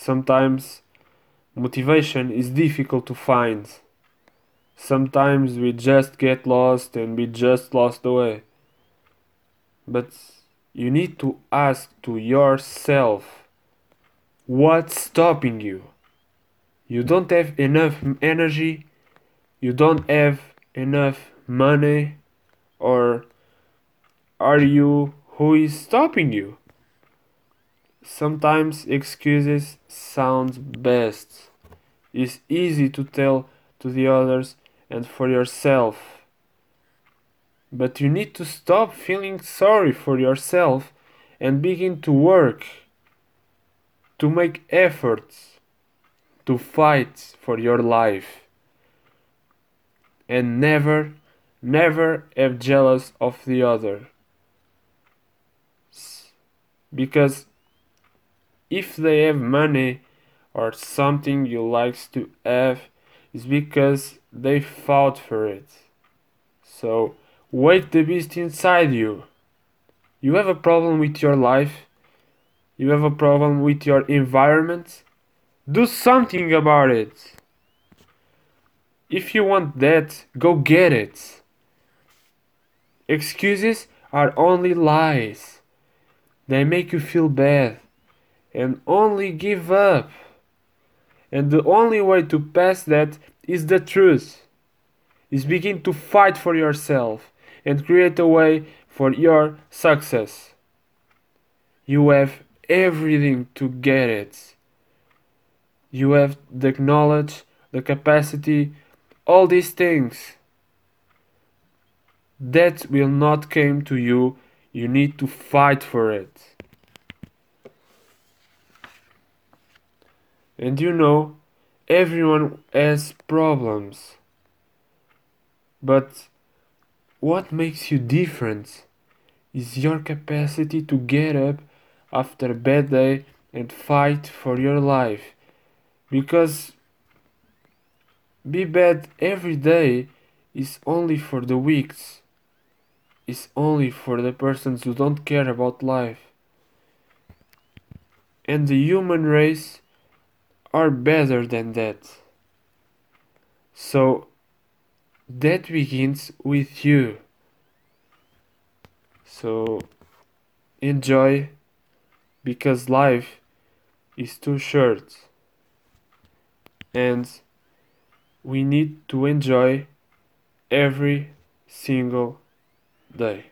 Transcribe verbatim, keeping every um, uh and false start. Sometimes motivation is difficult to find. Sometimes we just get lost and we just lost the way. But you need to ask to yourself, what's stopping you? You don't have enough energy, you don't have enough money, or are you who is stopping you? Sometimes excuses sound best. It's easy to tell to the others and for yourself. But you need to stop feeling sorry for yourself and begin to work, to make efforts, to fight for your life. And never, never have jealous of the other. Because if they have money or something you likes to have, it's because they fought for it. So wake the beast inside you. You have a problem with your life. You have a problem with your environment. Do something about it. If you want that, go get it. Excuses are only lies. They make you feel bad and only give up. And the only way to pass that is the truth. Is begin to fight for yourself and create a way for your success. You have everything to get it. You have the knowledge, the capacity, all these things. That will not come to you. You need to fight for it. And you know, everyone has problems. But what makes you different is your capacity to get up after a bad day and fight for your life. Because be bad every day is only for the weak. It's only for the persons who don't care about life. And the human race are better than that. So that begins with you. So enjoy, because life is too short and we need to enjoy every single day.